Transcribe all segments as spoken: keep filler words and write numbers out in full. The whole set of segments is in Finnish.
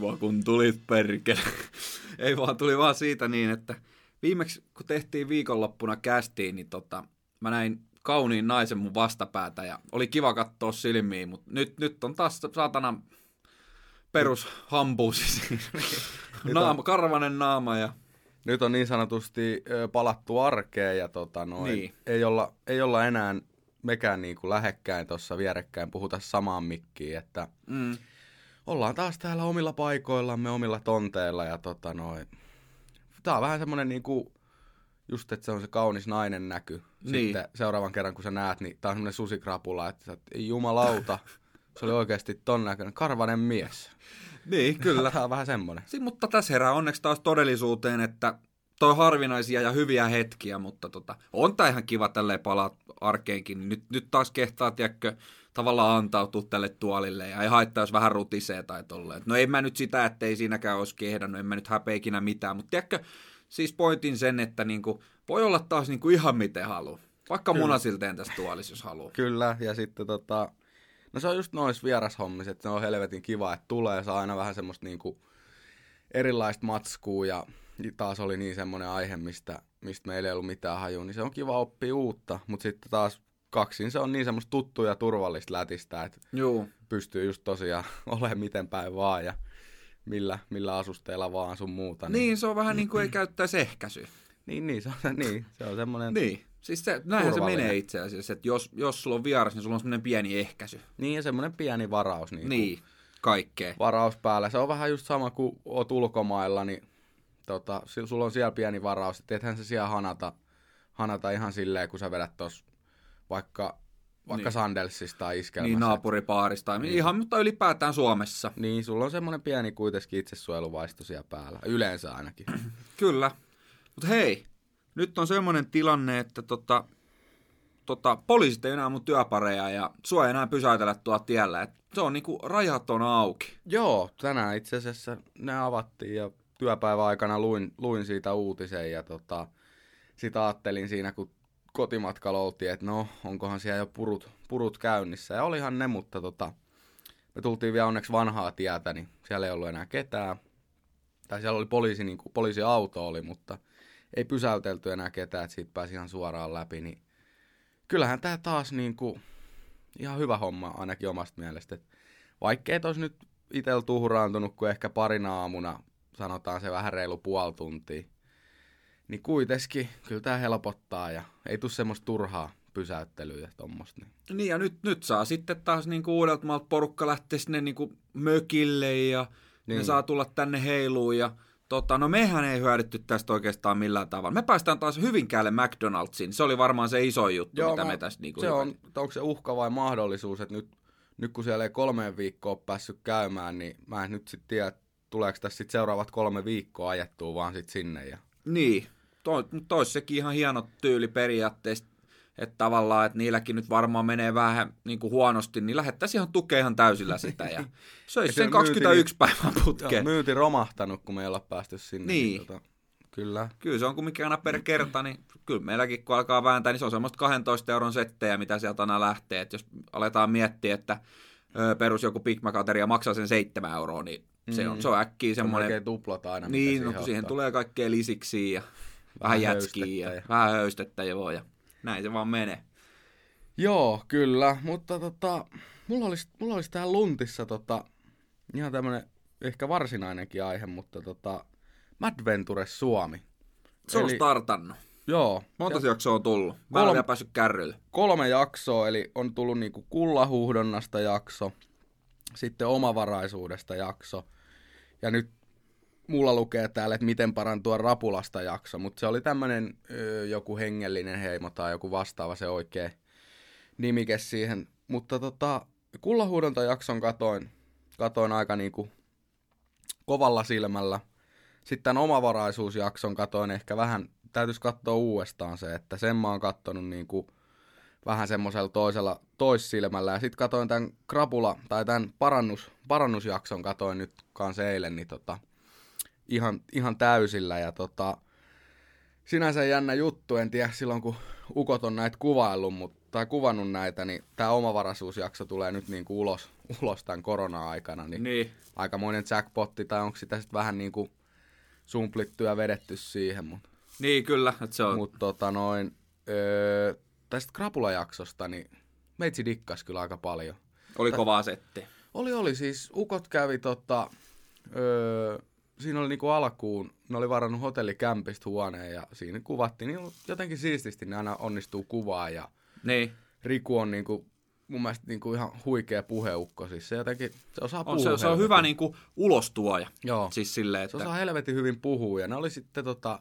kiva, kun tulit perkele. Ei vaan, tuli vaan siitä niin, että viimeksi kun tehtiin viikonloppuna kästiin, niin tota, mä näin kauniin naisen mun vastapäätä ja oli kiva katsoa silmiin, mutta nyt, nyt on taas saatana perus hampuusi. Naama, karvanen naama ja... Nyt on niin sanotusti palattu arkeen ja tota noin, niin. ei, olla, ei olla enää mekään niin kuin lähekkäin tuossa vierekkäin, puhuta samaan mikkiin, että mm. ollaan taas täällä omilla paikoillamme, omilla tonteilla ja tota noin. Tää on vähän semmonen niinku, just että se on se kaunis nainen näky. Niin. Sitten seuraavan kerran kun sä näet, niin tää on semmonen susikrapula, että et, jumalauta, se oli oikeesti ton näköinen, karvanen mies. Niin, kyllä. Tämä on vähän semmoinen. Si, mutta tässä herää onneksi taas todellisuuteen, että toi on harvinaisia ja hyviä hetkiä, mutta tota, on tää ihan kiva tälleen palaa arkeenkin. Nyt, nyt taas kehtaa, tiedätkö, tavallaan antautua tälle tuolille ja ei haittaa, jos vähän rutisee tai tolleen. No ei mä nyt sitä, ettei siinäkään olisi kehdannut, en mä nyt häpeä ikinä mitään, mutta tiedätkö, siis pointin sen, että niinku, voi olla taas niinku ihan miten haluaa. Vaikka kyllä. Munasilteen tässä tuolissa, jos haluaa. Kyllä, ja sitten tota... No se on just noissa vierashommiset, että se on helvetin kiva, että tulee, saa aina vähän semmoista niinku erilaista matskua ja taas oli niin semmoinen aihe, mistä, mistä meillä ei ollut mitään hajua, niin se on kiva oppia uutta, mutta sitten taas kaksin se on niin semmoista tuttua ja turvallista lätistä, että Juu. pystyy just tosiaan olemaan miten päin vaan ja millä, millä asusteilla vaan sun muuta. Niin, niin se on vähän niin kuin ei käyttäisi ehkäisyä. Niin, niin, se on, niin, se on semmoinen... Niin. Siis se, näinhän se menee itse asiassa, että jos, jos sulla on vieras, niin sulla on semmoinen pieni ehkäisy. Niin, ja semmoinen pieni varaus. Niin, niin kaikkea. Varaus päällä. Se on vähän just sama kuin oot ulkomailla, niin tota, sulla on siellä pieni varaus. Et ethän se siellä hanata, hanata ihan silleen, kun sä vedät tossa vaikka, vaikka niin. Sandelsista tai iskelmässä. Niin, naapuripaarista. Niin. Ihan, mutta ylipäätään Suomessa. Niin, sulla on semmoinen pieni kuitenkin itsesuojeluvaisto siellä päällä. Yleensä ainakin. Kyllä. Mutta hei. Nyt on semmoinen tilanne, että tota, tota, poliisit ei enää mun työpareja ja sua ei enää pysäytellä tuolla tiellä. Et se on niinku rajaton auki. Joo, tänään itse asiassa ne avattiin ja työpäivän aikana luin, luin siitä uutisen ja tota, sit ajattelin siinä, kun kotimatkalla oltiin, että no, onkohan siellä jo purut, purut käynnissä. Ja olihan ne, mutta tota, me tultiin vielä onneksi vanhaa tietä, niin siellä ei ollut enää ketään. Tai siellä oli poliisi, niin kuin, poliisiauto oli, mutta... Ei pysäytelty enää ketään, että siitä pääsi ihan suoraan läpi, niin kyllähän tämä taas niinku ihan hyvä homma ainakin omasta mielestä. Et vaikka et olisi nyt itsellä tuhraantunut, kun ehkä parina aamuna, sanotaan se vähän reilu puoli tuntia, niin kuitenkin kyllä tämä helpottaa ja ei tule semmoista turhaa pysäyttelyä ja tommoista. Niin, niin ja nyt, nyt saa sitten taas niinku uudelta porukka lähtee sinne niinku mökille ja niin. Ne saa tulla tänne heiluun ja... Tota, no mehän ei hyödytty tästä oikeastaan millään tavalla. Me päästään taas Hyvinkäälle McDonald'siin. Se oli varmaan se iso juttu, Joo, mitä mä, me tässä... Niin se on, onko se uhka vai mahdollisuus, että nyt, nyt kun siellä ei kolmeen viikkoa päässyt käymään, niin mä en nyt sitten tiedä, tuleeko tässä sit seuraavat kolme viikkoa ajettua vaan sitten sinne. Ja... Niin, mutta to, olisi sekin ihan hieno tyyli periaatteessa, että tavallaan, että niilläkin nyt varmaan menee vähän niin kuin huonosti, niin lähettäisiin ihan tukea ihan täysillä sitä. Ja se olisi sen kaksikymmentäyksi päivän putkeen. Myynti romahtanut, kun me ei olla päästy sinne. Niin. Niin tota, kyllä. Kyllä se on kumminkin aina per kerta, niin kyllä meilläkin kun alkaa vääntää, niin se on semmoista kahdentoista euron settejä, mitä sieltä aina lähtee. Että jos aletaan miettiä, että perus joku Big Mac-ateria maksaa sen seitsemän euroa, niin se on, mm. se on äkkiä semmoinen. Se melkein tuplat aina. Niin, no, siihen, siihen tulee kaikkea lisiksi ja vähän jätskiä ja vähän höystettä joo ja... Näin se vaan menee. Joo, kyllä. Mutta tota, mulla olisi, mulla olisi täällä luntissa tota, ihan tämmönen ehkä varsinainenkin aihe, mutta tota, Madventures Suomi. Se on eli, startannut. Joo. Monta ja, jaksoa on tullut? Mä kolme, en ole vielä päässyt kärrylle. Kolme jaksoa, eli on tullut niinku kullahuuhdonnasta jakso, sitten omavaraisuudesta jakso, ja nyt mulla lukee täällä, että miten parantua rapulasta jakso, mutta se oli tämmöinen joku hengellinen heimo tai joku vastaava se oikea nimike siihen. Mutta tota, kullahuudontajakson katoin, katoin aika niinku kovalla silmällä. Sitten tämän omavaraisuusjakson katoin ehkä vähän, täytyisi katsoa uudestaan se, että sen mä oon kattonut niinku vähän semmoisella toisella toissilmällä. Ja sitten katoin tämän krapula tai tämän parannus, parannusjakson katoin nyt kans eilen, niin tota... Ihan, ihan täysillä ja tota, sinänsä jännä juttu, en tiedä silloin kun ukot on näitä kuvaillut, mutta tai kuvannut näitä, niin tämä omavaraisuusjakso tulee nyt niin kuin ulos, ulos tämän korona-aikana. Niin niin. Aikamoinen jackpotti, tai onko sitä sitten vähän niin kuin sumplittu ja vedetty siihen. Mut. Niin, kyllä. Mutta tota noin, öö, tästä krapulajaksosta, niin meitsi dikkas kyllä aika paljon. Oli Tätä, kova setti. Oli, oli. Siis ukot kävi, tota, öö, siinä oli niinku alkuun, ne oli varannut hotellikämpistä huoneen ja siinä kuvattiin. Niin jotenkin siististi ne aina onnistuu kuvaa ja niin. Riku on niinku, mun mielestä niinku ihan huikea puheukko. Siis se jotenkin, se osaa puhua. Se, se on hyvä niinku ulostuoja. Joo. Siis silleen, että... Se osaa helvetin hyvin puhua. Ja ne oli sitten, tota,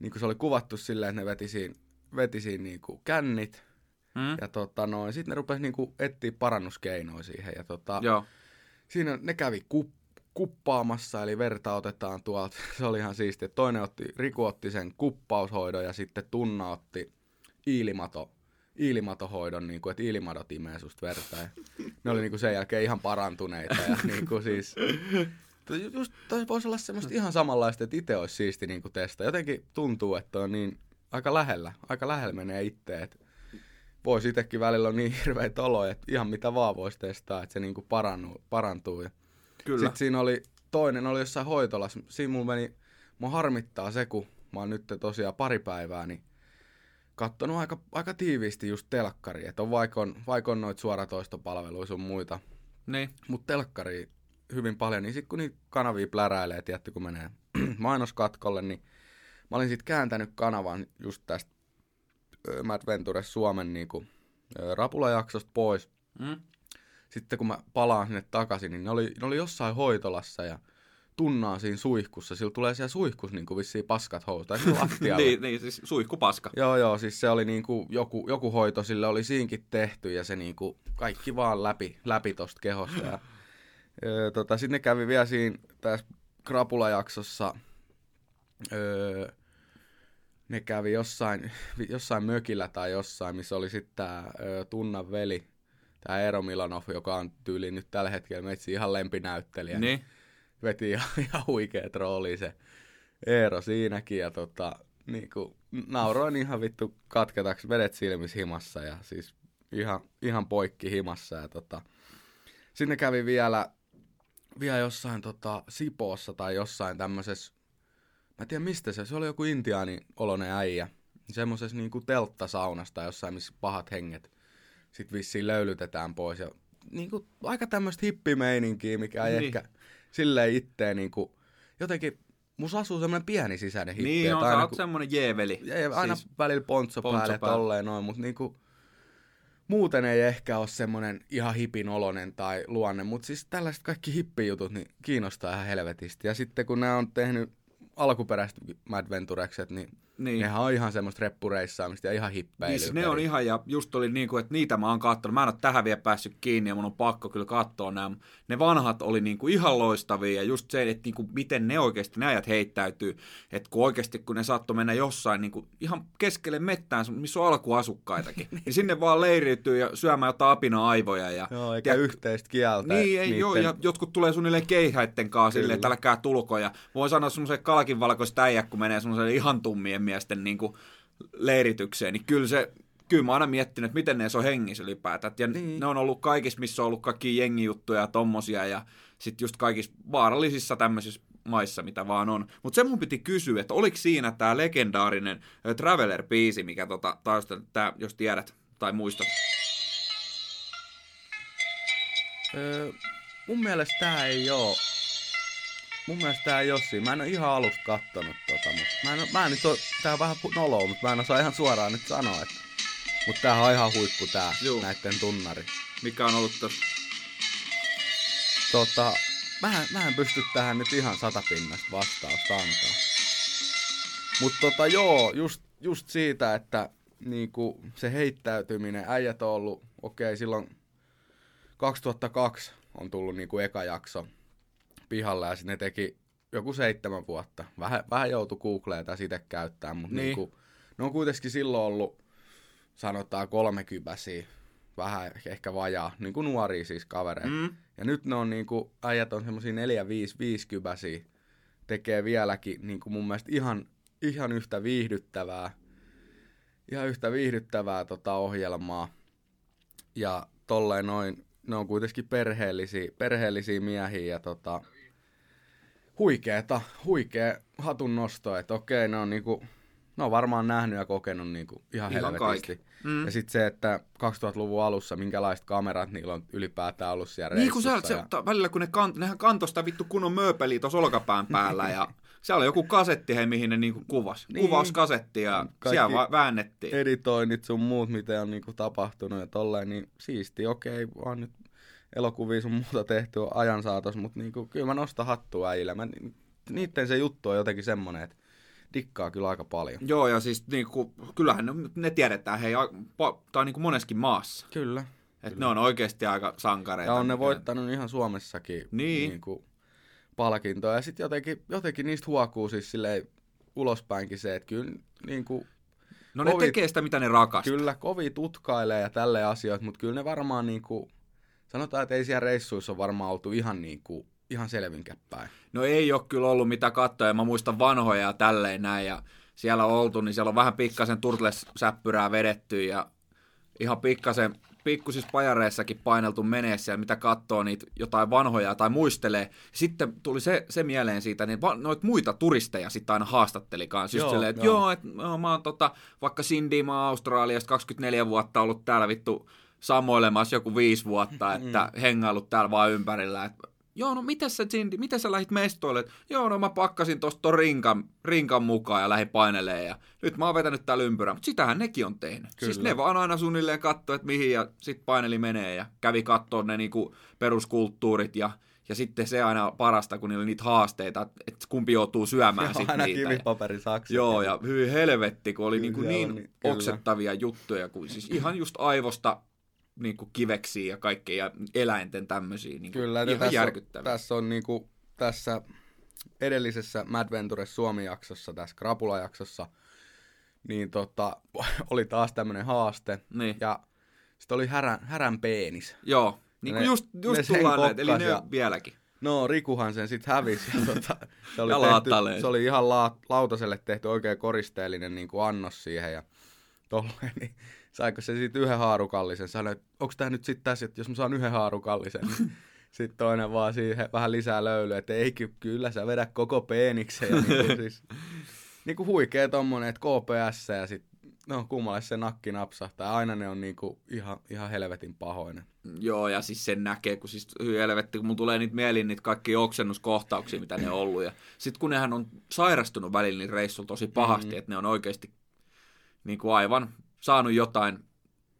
niinku se oli kuvattu silleen, että ne veti siinä, veti siinä niinku kännit. Mm. Ja tota noin, sitten ne rupesi niinku etsiä parannuskeinoja siihen. Ja tota, joo. Siinä ne kävi kup, kuppaamassa, eli verta otetaan tuolta. Se oli ihan siistiä. Toinen otti, Riku otti sen kuppaushoidon ja sitten Tunna otti iilimato. iilimatohoidon, niin kuin, että iilimadot imee susta verta. Ja ne oli niin kuin sen jälkeen ihan parantuneita. Ja niin kuin siis, just voisi olla semmoista ihan samanlaista, että itse olisi siisti niin kuin testa. Jotenkin tuntuu, että on niin aika lähellä, aika lähellä menee itse. Voisi itsekin välillä on niin hirveitä oloja, että ihan mitä vaan voisi testaa, että se niin kuin parannu, parantuu. Ja kyllä. Sitten siinä oli toinen, oli jossain hoitolassa. Siinä mun meni, mun harmittaa se, kun mä oon nyt tosiaan pari päivää, niin kattonut aika, aika tiiviisti just telkkari, että on vaikon, vaikon noita suoratoistopalveluja sun muita, niin. Mutta telkkari hyvin paljon, niin sit kun niitä kanavia pläräilee, tietty kun menee mainoskatkolle, niin mä olin sit kääntänyt kanavan just tästä Madventures Suomen niinku, rapulajaksosta pois. Mm. Sitten kun mä palaan sinne takaisin, niin ne oli, ne oli jossain hoitolassa ja Tunnaa siinä suihkussa. Sillä tulee siellä suihkussa niin kuin vissiin paskat housut. Tai lattialla. niin, niin, siis suihkupaska. Joo, joo, siis se oli niin kuin joku, joku hoito, sillä oli siinkin tehty ja se niin kuin kaikki vaan läpi, läpi tosta kehosta. Ja, ö, tota, sitten ne kävi vielä siinä tässä krapulajaksossa, ö, ne kävi jossain, jossain mökillä tai jossain, missä oli sitten tämä Tunnan veli, tämä Eero Milanov, joka on tyyliin nyt tällä hetkellä meitsi ihan lempinäyttelijä. Niin. Veti ihan, ihan huikeet rooli se Eero siinäkin ja tota, niinku, nauroin ihan vittu katketaksi vedet silmissä himassa ja siis ihan, ihan poikki himassa. Ja tota. Sitten ne kävi vielä, vielä jossain tota, Sipoossa tai jossain tämmöisessä, mä en tiedä mistä se, se oli joku intiaanioloinen äijä, semmoisessa niinku telttasaunasta jossain, missä pahat henget sitten vissiin löylytetään pois ja niinku, aika tämmöistä hippimeininkiä, mikä ei niin. ehkä... Silleen itteen niinku, jotenkin, musta asuu semmoinen pieni sisäinen hitti. Niin on, sä oot semmoinen jeeveli. Jee, aina siis välillä pontso päälle, tolleen noin, mutta niinku, muuten ei ehkä ole semmoinen ihan hipin oloinen tai luonne, mutta siis tällaiset kaikki hippijutut niin kiinnostaa ihan helvetisti. Ja sitten kun nämä on tehnyt alkuperäiset Madventurekset, niin, niin nehän on ihan semmoista reppureissaamista ja ihan hippeilyä. Niin, ne on ihan, ja just oli niinku, että niitä mä oon katsonut. Mä en ole tähän vielä päässyt kiinni, ja mun on pakko kyllä katsoa nämä. Ne vanhat oli niinku ihan loistavia, ja just se, että niinku, miten ne oikeasti, ne ajat heittäytyy. Että kun oikeasti, kun ne saattoi mennä jossain niinku, ihan keskelle mettään, missä on alkuasukkaitakin, niin sinne vaan leiriytyy ja syömään jotain apina-aivoja. Ja, joo, eikä ja, yhteistä kieltä. Niin, ei, niiden... joo, ja jotkut tulee suunnilleen keihäitten kanssa silleen, että älkää tulko. Ja voi sanoa semmoiselle kalkinvalkoista äijä, kun menee semmoiselle ihan tummien miesten niin kuin leiritykseen, niin kyllä se, kyllä mä aina miettinyt, että miten ne on hengissä ylipäätään. Ja niin. Ne on ollut kaikissa, missä on ollut kaikki jengijuttuja ja tommosia, ja sitten just kaikissa vaarallisissa tämmöisissä maissa, mitä vaan on. Mutta se mun piti kysyä, että oliko siinä tämä legendaarinen Traveler-biisi, mikä tota, tausta, tää, jos tiedät tai muistat? Öö, mun mielestä tää ei oo. Mun mielestä tää ei oo siinä. Mä en oo ihan alusta kattonut tota, mutta mä en oo, mä en nyt oo, tää on vähän noloa, mutta mä en osaa ihan suoraan nyt sanoa, että mut tämähän on ihan huippu tää, juu. Näitten tunnari. Mikä on ollut tossa? Tota, mähän, mähän pysty tähän nyt ihan satapinnasta vastausta antaa. Mut tota joo, just, just siitä, että niinku se heittäytyminen, äijät on ollut, okei okay, silloin kaksituhattakaksi on tullut niinku eka jakso pihalla, ja sitten ne teki joku seitsemän vuotta. Vähän, vähän joutui googlemaan tai sitä käyttää, mutta niin. Niinku, ne on kuitenkin silloin ollut, sanotaan kolmekypäsiä, vähän ehkä vajaa, niin kuin nuoria siis kavereita. Mm. Ja nyt ne on niinku, äijät on semmosia neljä, viisi, viisikypäsiä, tekee vieläkin niinku mun mielestä ihan, ihan yhtä viihdyttävää, ihan yhtä viihdyttävää tota ohjelmaa. ja tolleen noin, ne on kuitenkin perheellisiä, perheellisiä miehiä ja tota, huikeeta, huikea hatun nosto, että okei, ne on niinku, ne on varmaan nähnyt ja kokenut niinku ihan, ihan helvetisti. Mm. Ja sitten se, että kaksituhattaluvun alussa minkälaiset kamerat niillä on ylipäätään ollut siellä niin, reissussa. Niin kun sä olet ja... välillä, kun ne kant, nehän kantoi sitä vittu kunnon mööpeliä tuossa olkapään päällä ja siellä oli joku kasetti, he, mihin ne niinku kuvasi. Niin. Kuvauskasetti ja kaikki siellä va- väännettiin. Editoinnit sun muut, mitä on niinku tapahtunut ja tolleen, niin siisti, okei, vaan nyt elokuvia sun muuta tehty ajan saatossa, mutta niinku, kyllä mä nostan hattua äijillä. Mä, niitten se juttu on jotenkin semmoinen, että tikkaa kyllä aika paljon. Joo, ja siis niinku, kyllähän ne, ne tiedetään, hei, pa, tai niinku moneskin maassa. Kyllä. Että ne on oikeasti aika sankareita. Ja on ne mikä... voittanut ihan Suomessakin niin. niinku, palkintoja. Ja sitten jotenkin, jotenkin niistä huokuu siis silleen ulospäinkin se, että kyllä niinku... No ne kovi, tekee sitä, mitä ne rakastaa. Kyllä, kovin tutkailee ja tälleen asioita, mutta kyllä ne varmaan niinku... Sanotaan, että ei siellä reissuissa ole varmaan oltu ihan niinku... Ihan selvinkäppäin. No ei ole kyllä ollut mitä katsoa, ja mä muistan vanhoja ja tälleen näin, ja siellä on oltu, niin siellä on vähän pikkasen turtlesäppyrää vedetty, ja ihan pikkasen, pikkusissa pajareissakin paineltu meneessä, ja mitä katsoo niitä jotain vanhoja tai muistelee. Sitten tuli se, se mieleen siitä, niin va- noita muita turisteja sitten aina haastattelikaan. Siis joo, silleen, että joo, joo et, no, mä oon tota, vaikka Cindy, mä oon Australiasta kaksikymmentäneljä vuotta ollut täällä vittu samoilemassa joku viisi vuotta, että mm. hengailut täällä vaan ympärillä, että joo, no mitä sä, Cindy, mitä sä lähit mestoille? Joo, no mä pakkasin tosta ton rinkan, rinkan mukaan ja lähdin painelemaan ja nyt mä oon vetänyt täällä ympyrää, mutta sitähän nekin on tehnyt. Kyllä. Siis ne vaan aina suunnilleen kattoo, että mihin ja sit paineli menee ja kävi kattoo ne niinku peruskulttuurit ja, ja sitten se aina parasta, kun niillä niitä haasteita, että kumpi joutuu syömään sitten niitä. Aina kivipaperisakset. Joo, ja hyvin helvetti, kun oli niinku niin niin oksettavia juttuja, kuin siis ihan just aivosta... niinku kiveksiä ja kaikkea ja eläinten tämmöisiä niinku kyllä, ihan järkyttäviä. Tässä on niinku tässä edellisessä Madventures Suomi-jaksossa, tässä Krapula-jaksossa, niin tota, oli taas tämmöinen haaste niin. Ja sitten oli härän, härän peenis. Joo, niinku just, just tullaan näitä, eli ne vieläkin. No, Rikuhan sen sitten hävisi. Tota, se, oli tehty, se oli ihan la, lautaselle tehty oikein koristeellinen niinku annos siihen ja tolleen, niin saiko se sitten yhden haarukallisen? Sanoin, että onko tämä nyt sitten tässä, että jos mä saan yhden haarukallisen, niin sitten toinen vaan siihen vähän lisää löylyä, että ei kyllä, sä vedät koko peeniksen. Niin siis, niin kuin huikea tommonen, että K P S ja sitten no kummalle se nakki napsahtaa. Aina ne on niinku ihan, ihan helvetin pahoinen. Joo, ja siis sen näkee, kun siis hyvin helvetti, kun mun tulee niitä mieliin niitä kaikkia oksennuskohtauksia, mitä ne on ollut. Ja sitten kun nehän on sairastunut välillä niitä reissulla tosi pahasti, mm-hmm. että ne on oikeasti niinku aivan... saanut jotain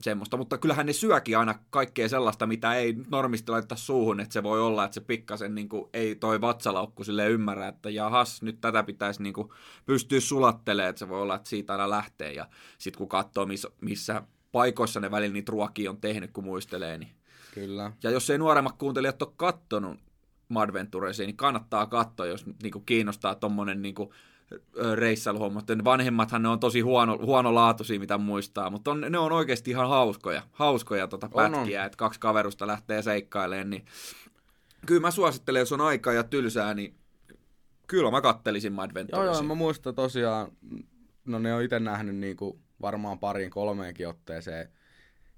semmoista, mutta kyllähän ne syökin aina kaikkea sellaista, mitä ei normisti laittaa suuhun, että se voi olla, että se pikkasen niin kuin, ei toi vatsalaukku silleen ymmärrä, että jahas, nyt tätä pitäisi niin kuin, pystyä sulattelemaan, että se voi olla, että siitä aina lähtee, ja sitten kun katsoo, miss, missä paikoissa ne välillä niitä ruokia on tehnyt, kun muistelee, niin... Kyllä. Ja jos ei nuoremmat kuuntelijat ole kattonut Madventuresiin, niin kannattaa katsoa, jos niin kuin, kiinnostaa tommonen... Niin kuin, reissailuhommat. Vanhemmathan ne on tosi huono, huonolaatuisia, mitä muistaa, mutta on, ne on oikeasti ihan hauskoja, hauskoja tota pätkiä, että kaksi kaverusta lähtee seikkailemaan, niin kyllä mä suosittelen, jos on aikaa ja tylsää, niin kyllä mä kattelisin Madventuresiin. Joo, joo, mä muistan tosiaan, no ne on itse nähnyt niinku varmaan pariin kolmeenkin otteeseen,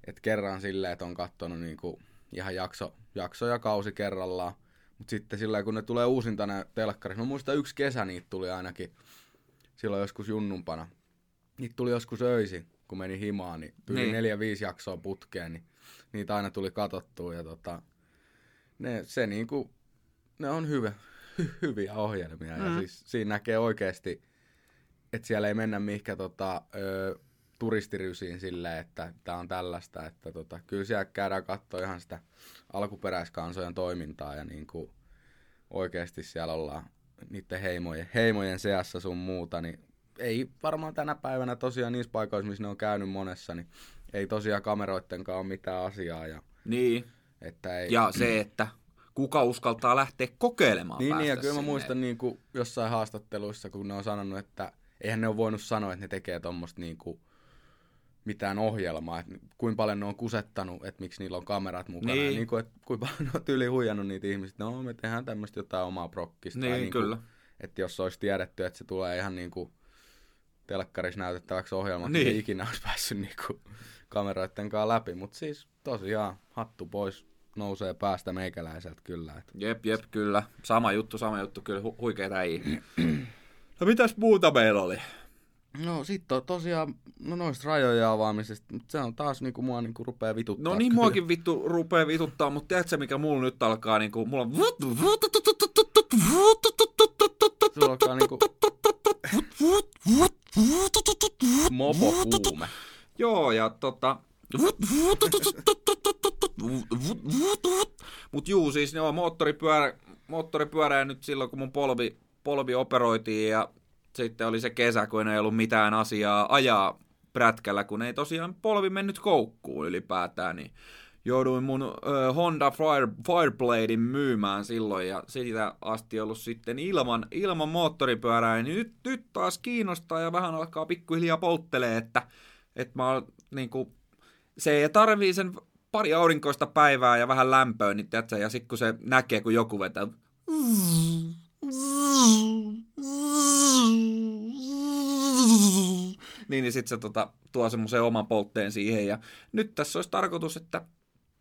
että kerran silleen, että on katsonut niinku ihan jakso, jakso ja kausi kerrallaan. Mutta sitten sillä kun ne tulee uusintana telkkarissa, mä muistan yksi kesä niitä tuli ainakin, silloin joskus junnumpana. Niitä tuli joskus öisin, kun meni himaan, niin yli neljä viisi jaksoa putkeen, niin niitä aina tuli katsottua. Ja tota, ne, se niinku, ne on hyvä, hy, hyviä ohjelmia mm. ja siis siinä näkee oikeasti, että siellä ei mennä mihinkään tota, ö, turistirysiin silleen, että tää on tällaista, että tota, kyllä siellä käydään katsoa ihan sitä alkuperäiskansojen toimintaa ja niinku oikeasti siellä ollaan niiden heimojen, heimojen seassa sun muuta, niin ei varmaan tänä päivänä tosiaan niissä paikoissa, missä ne on käynyt monessa, niin ei tosiaan kameroittenkaan ole mitään asiaa. Ja, niin, että ei, ja se, että kuka uskaltaa lähteä kokeilemaan niin, niin, ja kyllä mä muistan niinku jossain haastatteluissa, kun ne on sanonut, että eihän ne ole voinut sanoa, että ne tekee tommoista niinku mitään ohjelmaa, että kuinka paljon ne on kusettanut, että miksi niillä on kamerat mukana, niin. Niin kuin, että kuinka paljon ne on tyyli huijannut niitä ihmisiä, no me tehdään tämmöistä jotain omaa prokkista. Niin, niin kuin, että jos olisi tiedetty, että se tulee ihan niin kuin telkkarissa näytettäväksi ohjelma, niin. Niin ikinä olisi päässyt niin kuin kameroitten kanssa läpi, mutta siis tosiaan hattu pois nousee päästä meikäläiseltä kyllä. Että... Jep, jep, kyllä. Sama juttu, sama juttu, kyllä hu- huikeita äijä. No mitäs muuta meillä oli? No sit on tosiaan, no noista rajoja avaamisesta, mutta se on taas niinku mua niinku rupee vituttaa. No niin, kyllä. Muakin vittu rupee vituttaa, mutta tiedätkö mikä mulla nyt alkaa niinku, mulla on... Sulla alkaa niinku... Mopokuume. Joo, ja tota... Mut juu, siis ne on moottoripyörä, moottoripyörä nyt silloin, kun mun polvi, polvi operoitiin ja sitten oli se kesä, kun ei ollut mitään asiaa ajaa prätkällä, kun ei tosiaan polvi mennyt koukkuun ylipäätään, niin jouduin mun ö, Honda Fire, Firebladein myymään silloin, ja siitä asti ollut sitten ilman, ilman moottoripyörää, niin nyt, nyt taas kiinnostaa, ja vähän alkaa pikkuhiljaa polttelee, että, että mä oon niinku, se tarvii sen pari aurinkoista päivää ja vähän lämpöä, niin tiiätkö, ja sitten kun se näkee, kun joku vetää, niin, niin sitten se tota, tuo semmoisen oman poltteen siihen, ja nyt tässä olisi tarkoitus, että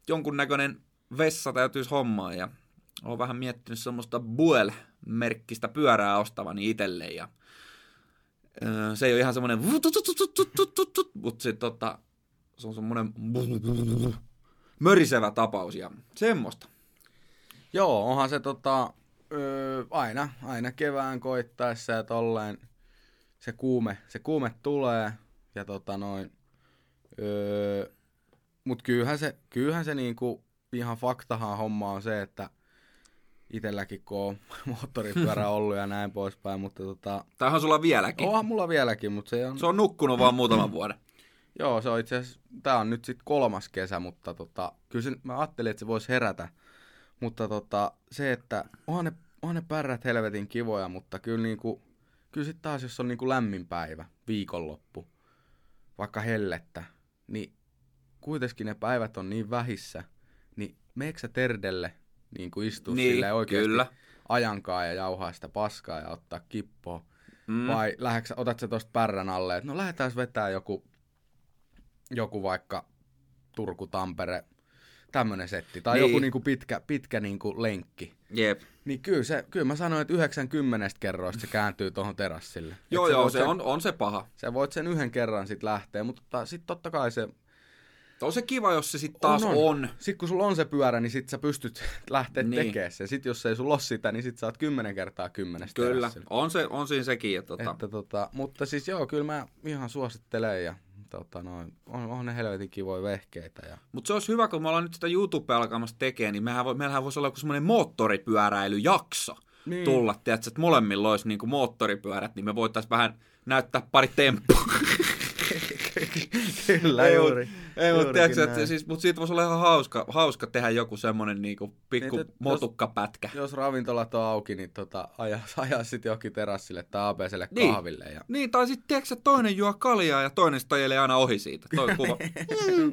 jonkunnäköinen vessa täytyisi hommaa, ja olen vähän miettinyt semmoista Buell-merkkistä pyörää ostavani itselleen, ja öö, se ei ole ihan semmoinen, mutta se, tota, se on semmoinen mörisevä tapaus, ja semmoista. Joo, onhan se tota, öö, aina, aina kevään koittaessa ja tolleen. Se kuume, se kuume tulee ja tota noin, öö, mut kyllähän se, kyllähän se niinku ihan faktahan homma on se, että itelläkin kun on moottoripyörä ollut ja näin poispäin, mutta tota... Tämähän sulla vieläkin. Onhan mulla vieläkin, mutta se on... Se on nukkunut vaan muutaman vuoden. Joo, se on itse asiassa, tää on nyt sit kolmas kesä, mutta tota, kyllä se, mä ajattelin, että se voisi herätä, mutta tota se, että onhan ne, onhan ne pärrät helvetin kivoja, mutta kyllä niinku... Kyllä sitten taas, jos on niinku lämmin päivä, viikonloppu, vaikka hellettä, niin kuitenkin ne päivät on niin vähissä, niin meekö sä terdelle niinku istua niin, silleen oikeasti kyllä. Ajankaa ja jauhaa sitä paskaa ja ottaa kippoa? Mm. Vai lähdetkö, otat sä tosta pärrän alle, että no lähdetään vetää joku, joku vaikka Turku-Tampere, tämmönen setti, tai niin. Joku niinku pitkä, pitkä niinku lenkki. Jep. Niin kyllä, se, kyllä mä sanoin, että yhdeksänkymmentä kerroista se kääntyy tuohon terassille. Joo, joo, se sen, on, on se paha. Sä voit sen yhden kerran sit lähteä, mutta sit totta kai se... On se kiva, jos se sit taas on. on. on. Sit kun sulla on se pyörä, niin sit sä pystyt lähteä niin. tekemään se. Sit jos ei sulla ole sitä, niin sit sä oot kymmenen kertaa kymmenestä terassille. Kyllä, on, se, on siinä sekin. Että, tota... että, tota, mutta siis joo, kyllä mä ihan suosittelen ja... Tota noin, on, on ne helvetin kivoja vehkeitä. Ja... Mutta se olisi hyvä, kun me ollaan nyt sitä YouTubea alkamassa tekemään, niin mehän voi, meillähän voisi olla joku semmoinen moottoripyöräilyjakso niin. Tulla. Tiedätkö, että molemmilla olisi niinku moottoripyörät, niin me voitaisiin vähän näyttää pari temppua. Kyllä, juuri. Ei, mutta siis, mut siitä voisi olla ihan hauska, hauska tehdä joku semmoinen niinku pikku niin, motukkapätkä. Jos, jos ravintolat on auki, niin tota, ajaa, ajaa sitten johonkin terassille tai A B C:lle kahville. Ja... Niin, niin, tai sitten tiedätkö, toinen juo kaljaa ja toinen stajelee aina ohi siitä. Toi kuva. Mm.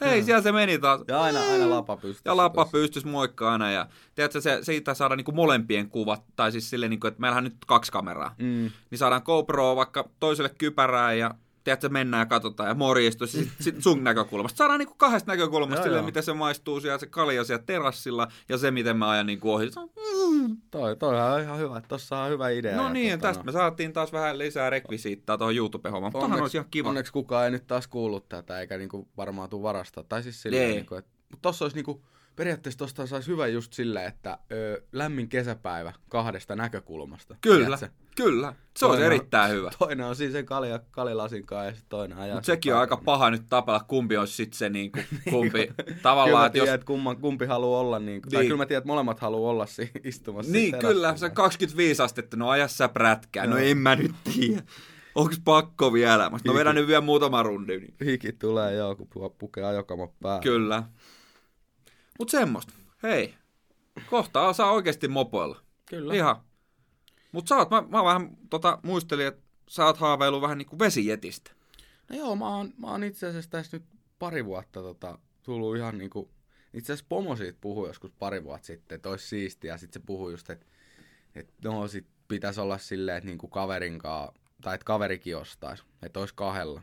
Hei, siellä se meni taas. Ja aina, aina lapa pystyisi. Ja lapa pystyisi moikka aina. Ja tiedätkö, se, siitä saadaan niinku molempien kuvat. Tai siis silleen, niinku, että meillähän on nyt kaksi kameraa. Mm. Niin saadaan GoProa vaikka toiselle kypärään ja... Tiedätkö, mennään ja katsotaan ja morjistus ja sit, sit sun näkökulmasta. Saadaan niinku kahdesta näkökulmasta silleen, miten se maistuu siellä, se kalja siellä terassilla ja se, miten mä ajan niinku ohi. Mm. Toi, toihan on ihan hyvä. Tossa on hyvä idea. No niin, tota, tästä no. me saatiin taas vähän lisää rekvisiittaa tuohon YouTube-hommaan. Onneksi, olisi ihan kiva. Onneksi kukaan ei nyt taas kuullut tätä, eikä niinku varmaan tuu varastaa. Tai siis silleen, niinku, että tossa olisi niinku, periaatteessa tosta saisi hyvä just silleen, että ö, lämmin kesäpäivä kahdesta näkökulmasta. Kyllä. Tiedätkö? Kyllä, se on erittäin hyvä. Toinen on siis sen kalja, kalilasinkaan ja toinen ajaa. Mutta sekin on aika paha nyt tapella, kumpi on sitten se niin kuin, kumpi. Tavallaan, että jos... Tiedät, kumman, kumpi haluaa olla, niin kuin, niin. Tai kyllä mä tiedän, että molemmat haluaa olla si- istumassa. Niin, kyllä, se on kaksikymmentäviisi astetta, no aja sä prätkää, no. no en mä nyt tiedä. Onko pakko vielä? No vedän nyt vielä muutama rundi. Niin. Hiki tulee, joo, kun pukee ajokamot päälle. Kyllä. Mut semmoista, hei, kohta saa oikeasti mopoilla. Kyllä. Ihan. Mut sä oot, mä, mä vähän tota, muistelin, että sä oot haaveillut vähän niinku vesijetistä. No joo, mä oon, mä oon itse asiassa tässä nyt pari vuotta tota, tullut ihan niinku, itse asiassa Pomo siitä puhui joskus pari vuotta sitten, että ois siistiä. Ja sit se puhui just, että et, no sit pitäis olla silleen, että niinku kaverinkaan, tai että kaverikin ostaisi, että ois kahdella.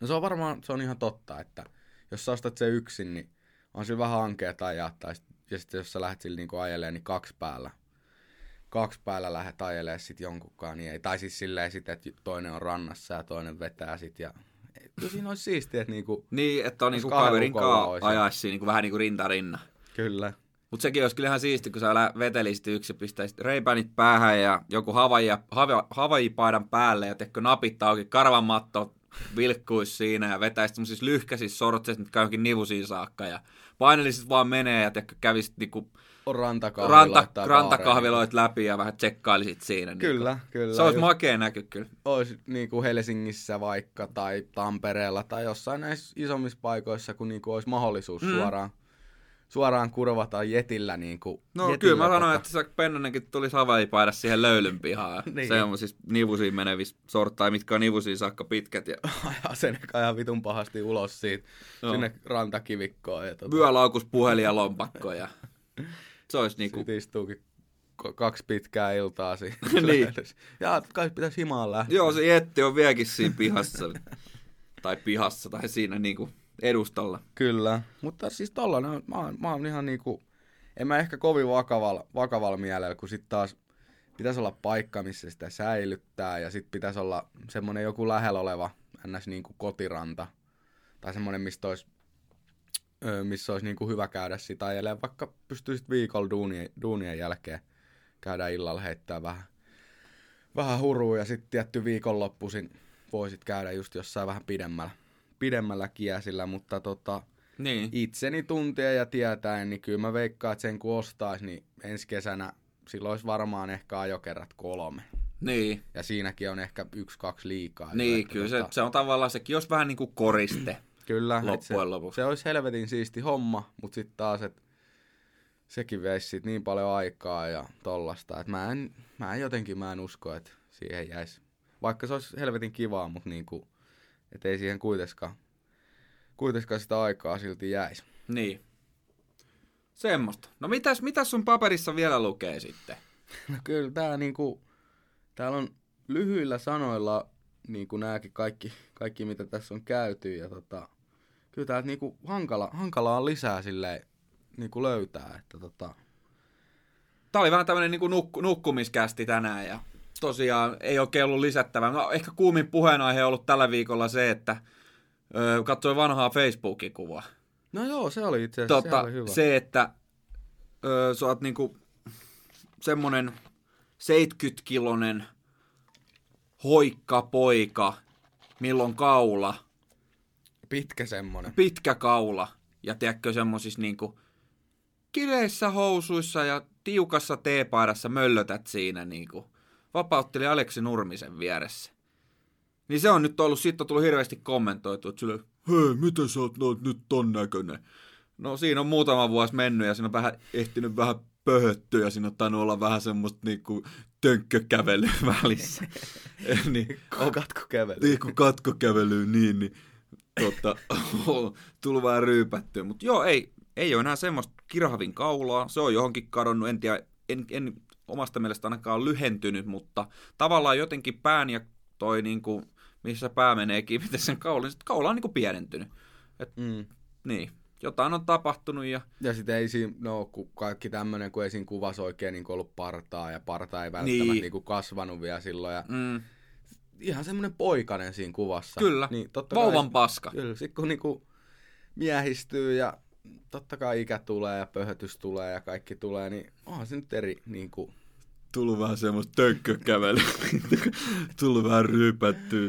No se on varmaan, se on ihan totta, että jos sä ostat se yksin, niin on sillä vähän ankeeta ajaa. Tai sit, ja sitten jos sä lähdet sillä niinku ajelemaan, niin kaksi päällä. Kaksi päällä lähdet ajelemaan sitten jonkunkaan. Niin ei. Tai siis silleen sitten, että toinen on rannassa ja toinen vetää sitten. Ja... Kyllä siinä olisi siistiä, että niinku... Niin, että on niinku kaverin kaa ajaisi niinku, vähän niinku rinta rinna. Kyllä. Mut sekin olisi kyllähän siisti, kun sä vetelisit yksi ja pistäisit reipäänit päähän ja joku havaijipaidan päälle ja tekkö napit auki, karvamatto vilkkuis siinä ja vetäisit semmoisissa lyhkäisissä sortseissa, mitkä johonkin nivusiin saakka ja painelisit vaan menee ja tekkö kävisit niinku rantakahviloit ranta, läpi ja vähän tsekkailisit siinä. Kyllä, niin kyllä. Se olisi just makea näky kyllä. Olisi niinku Helsingissä vaikka tai Tampereella tai jossain näissä isommissa paikoissa, kun niinku olisi mahdollisuus mm. suoraan. Suoraan kurvataan jetillä niinku. No jetillä kyllä mä sanoin, tota... että sä Pennonenkin tulisi havaipaida siihen löylyn pihaan. Niin. Se on siis nivusiin menevissä sorttaa, mitkä on nivusiin saakka pitkät. Ja ajaa sen ihan vitun pahasti ulos siitä, no. sinne rantakivikkoon. Ja tota... Vyölaukus puhelin ja lompakko. Ja... Se olisi niinku... Sitten istuukin kaksi pitkää iltaa siinä. niin. Ja kai pitäisi himaan lähteä. Joo, se jetti on vieläkin siinä pihassa. tai pihassa, tai siinä niinku... edustalla. Kyllä, mutta siis tollanen, mä oon, mä oon ihan niinku, en mä ehkä kovin vakavalla, vakavalla mielellä, kun sit taas pitäisi olla paikka, missä sitä säilyttää ja sit pitäisi olla semmonen joku lähellä oleva ns. Niinku kotiranta tai semmonen, mistä ois, missä ois niinku hyvä käydä sitä ajelemaan, vaikka pystyisit viikolla duunien, duunien jälkeen käydä illalla heittää vähän, vähän hurua ja sit tietty viikonloppuisin voisit käydä just jossain vähän pidemmällä. pidemmällä kiesillä, mutta tota, niin. itseni tuntien ja tietäen, niin kyllä mä veikkaan, että sen kun ostaisi, niin ensi kesänä silloin olisi varmaan ehkä ajokerrat kolme. Niin. Ja siinäkin on ehkä yksi, kaksi liikaa. Niin, kyllä se, se on tavallaan sekin, jos vähän niin kuin koriste kyllä, loppujen lopuksi. Se olisi helvetin siisti homma, mutta sitten taas, että sekin veisi sit niin paljon aikaa ja tollasta, että mä en, mä en jotenkin mä en usko, että siihen jäisi. Vaikka se olisi helvetin kivaa, mutta niin kuin että ei siihen kuitenkaan, kuitenkaan sitä aikaa silti jäisi. Niin. Semmosta. No mitäs, mitäs sun paperissa vielä lukee sitten? No kyllä tää niinku, täällä on lyhyillä sanoilla niinku nääkin kaikki, kaikki mitä tässä on käyty. Ja tota, kyllä tää niinku hankala, hankalaa lisää silleen niinku löytää. Että tota. Tää oli vähän tämmönen niinku nuk, nukkumiskästi tänään ja... Tosiaan ei oikein ollut lisättävää. No, ehkä kuumin puheenaihe on ollut tällä viikolla se, että ö, katsoin vanhaa Facebookin kuvaa. No joo, se oli itse asiassa tota, hyvä. Se, että ö, sä oot niinku semmonen seitsemänkymmentäkiloinen hoikka poika, milloin kaula. Pitkä semmonen. Pitkä kaula. Ja tiedätkö semmosissa niinku kireissä housuissa ja tiukassa teepaidassa möllötät siinä niinku. Vapautteli Aleksi Nurmisen vieressä. Niin se on nyt ollut, siitä on tullut hirveästi kommentoitu, että silleen, hei, miten sä oot noit nyt ton näköinen? No siinä on muutama vuosi mennyt ja siinä on vähän ehtinyt vähän pöhöttyä ja siinä on tainnut olla vähän semmoista niinku tönkkökävelyä välissä. niin, on, katkokävelyä. Niin, kun katkokävelyä, niin, niin tota, on tullut vähän ryypättyä. Mutta joo, ei, ei ole enää semmoista kirhavin kaulaa, se on johonkin kadonnut, en tiedä, en... en omasta mielestä ainakaan on lyhentynyt, mutta tavallaan jotenkin pään ja toi, niin kuin, missä pää meneekin, miten sen kaula, niin kaula on niin kuin pienentynyt. Et, mm. Niin, jotain on tapahtunut. Ja, ja sitten ei siinä, no kaikki tämmöinen, kun ei siinä kuvassa oikein niin kuin ollut partaa, ja parta ei välttämättä niin. Niin kuin kasvanut vielä silloin. Ja mm. Ihan semmoinen poikainen siinä kuvassa. Kyllä, niin, vauvan kai, paska. Kyllä, sitten kun niin kuin miehistyy ja totta kai ikä tulee ja pöhötys tulee ja kaikki tulee, niin onhan se nyt eri niin kuin... Tullut vähän semmoista tönkkökävelyä, tullut vähän ryypättyä.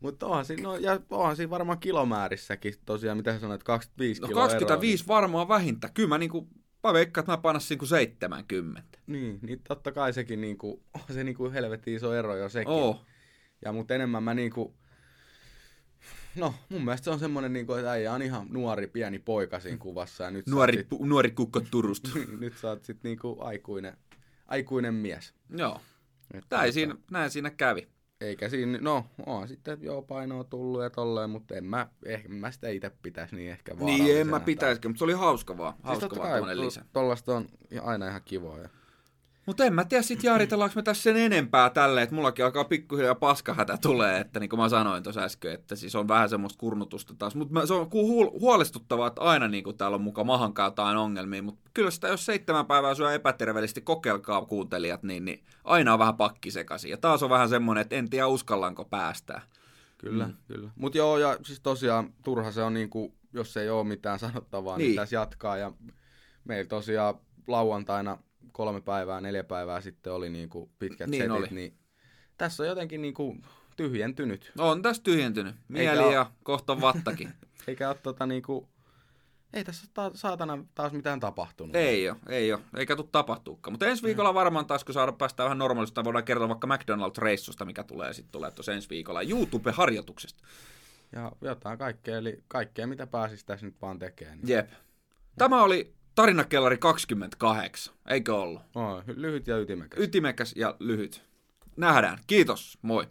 Mutta onhan, no, onhan siinä varmaan kilomäärissäkin tosiaan, mitä sä sanoit, kaksikymmentäviisi no, kiloa eroa. No kaksikymmentäviisi eroa, varmaan vähintä, kyllä mä, niin kuin, mä veikkaan, että mä painasin niin kuin seitsemänkymmentä. Niin, niin totta kai sekin, niin kuin, onhan se niin kuin helvetin iso ero jo sekin. Oh. Ja mut enemmän mä niinku... No, mun mielestä se on semmoinen, niin kuin, että äijä on ihan nuori, pieni poika siinä kuvassa. Ja nyt nuori, sit, pu, nuori kukko Turusta. nyt sä oot sitten niin kuin aikuinen, aikuinen mies. Joo, näin siinä, näin siinä kävi. Eikä siinä, no, on sitten joo painoa tullut ja tolleen, mutta en mä, ehkä, mä sitä itse pitäisi niin ehkä vaarallisena. Niin, en mä pitäisikään, mutta se oli hauska vaan. Hauska siis vaan tuollainen lisä. Tuollaista on aina ihan kivoa. Ja... Mutta en mä tiedä, sit jaaritellaanko me tässä sen enempää tälleen, että mullakin alkaa pikkuhiljaa paskahätä tulee, että niin kuin mä sanoin tuossa äsken, että siis on vähän semmoista kurnutusta taas. Mutta se on hu- huolestuttavaa, että aina niin kuin täällä on muka mahankaan jotain ongelmia, mutta kyllä sitä jos seitsemän päivää syö epäterveellisesti, kokeilkaa kuuntelijat, niin, niin aina on vähän pakkisekaisin. Ja taas on vähän semmoinen, että en tiedä uskallanko päästää. Kyllä, mm. kyllä. Mutta joo, ja siis tosiaan turha se on niin kuin, jos ei ole mitään sanottavaa, niin, niin tässä jatkaa. Ja meillä tosiaan lauantaina kolme päivää, neljä päivää sitten oli niinku pitkät niin setit, oli. Niin tässä on jotenkin niinku tyhjentynyt. On tässä tyhjentynyt. Mieli Eikä ja ole... kohta vattakin. Eikä ole tota niinku, ei tässä ta- saatana taas mitään tapahtunut. Ei ole, ei ole. Eikä tule tapahtuukaan. Mutta ensi viikolla varmaan taas, kun saadaan päästä vähän normaalista, voidaan kertoa vaikka McDonald's-reissusta, mikä tulee sitten tulee tuossa ensi viikolla. YouTube-harjoituksesta. Ja jotain kaikkea, eli kaikkea mitä pääsisi tässä nyt vaan tekemään. Niin. Jep. Tämä oli Tarinakellari kaksikymmentäkahdeksan, eikö ollut? Oh, lyhyt ja ytimekäs. Ytimekäs ja lyhyt. Nähdään. Kiitos. Moi.